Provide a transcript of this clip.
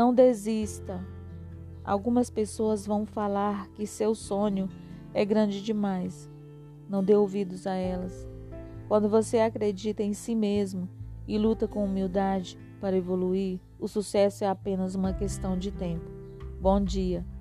Não desista. Algumas pessoas vão falar que seu sonho é grande demais. Não dê ouvidos a elas. Quando você acredita em si mesmo e luta com humildade para evoluir, o sucesso é apenas uma questão de tempo. Bom dia.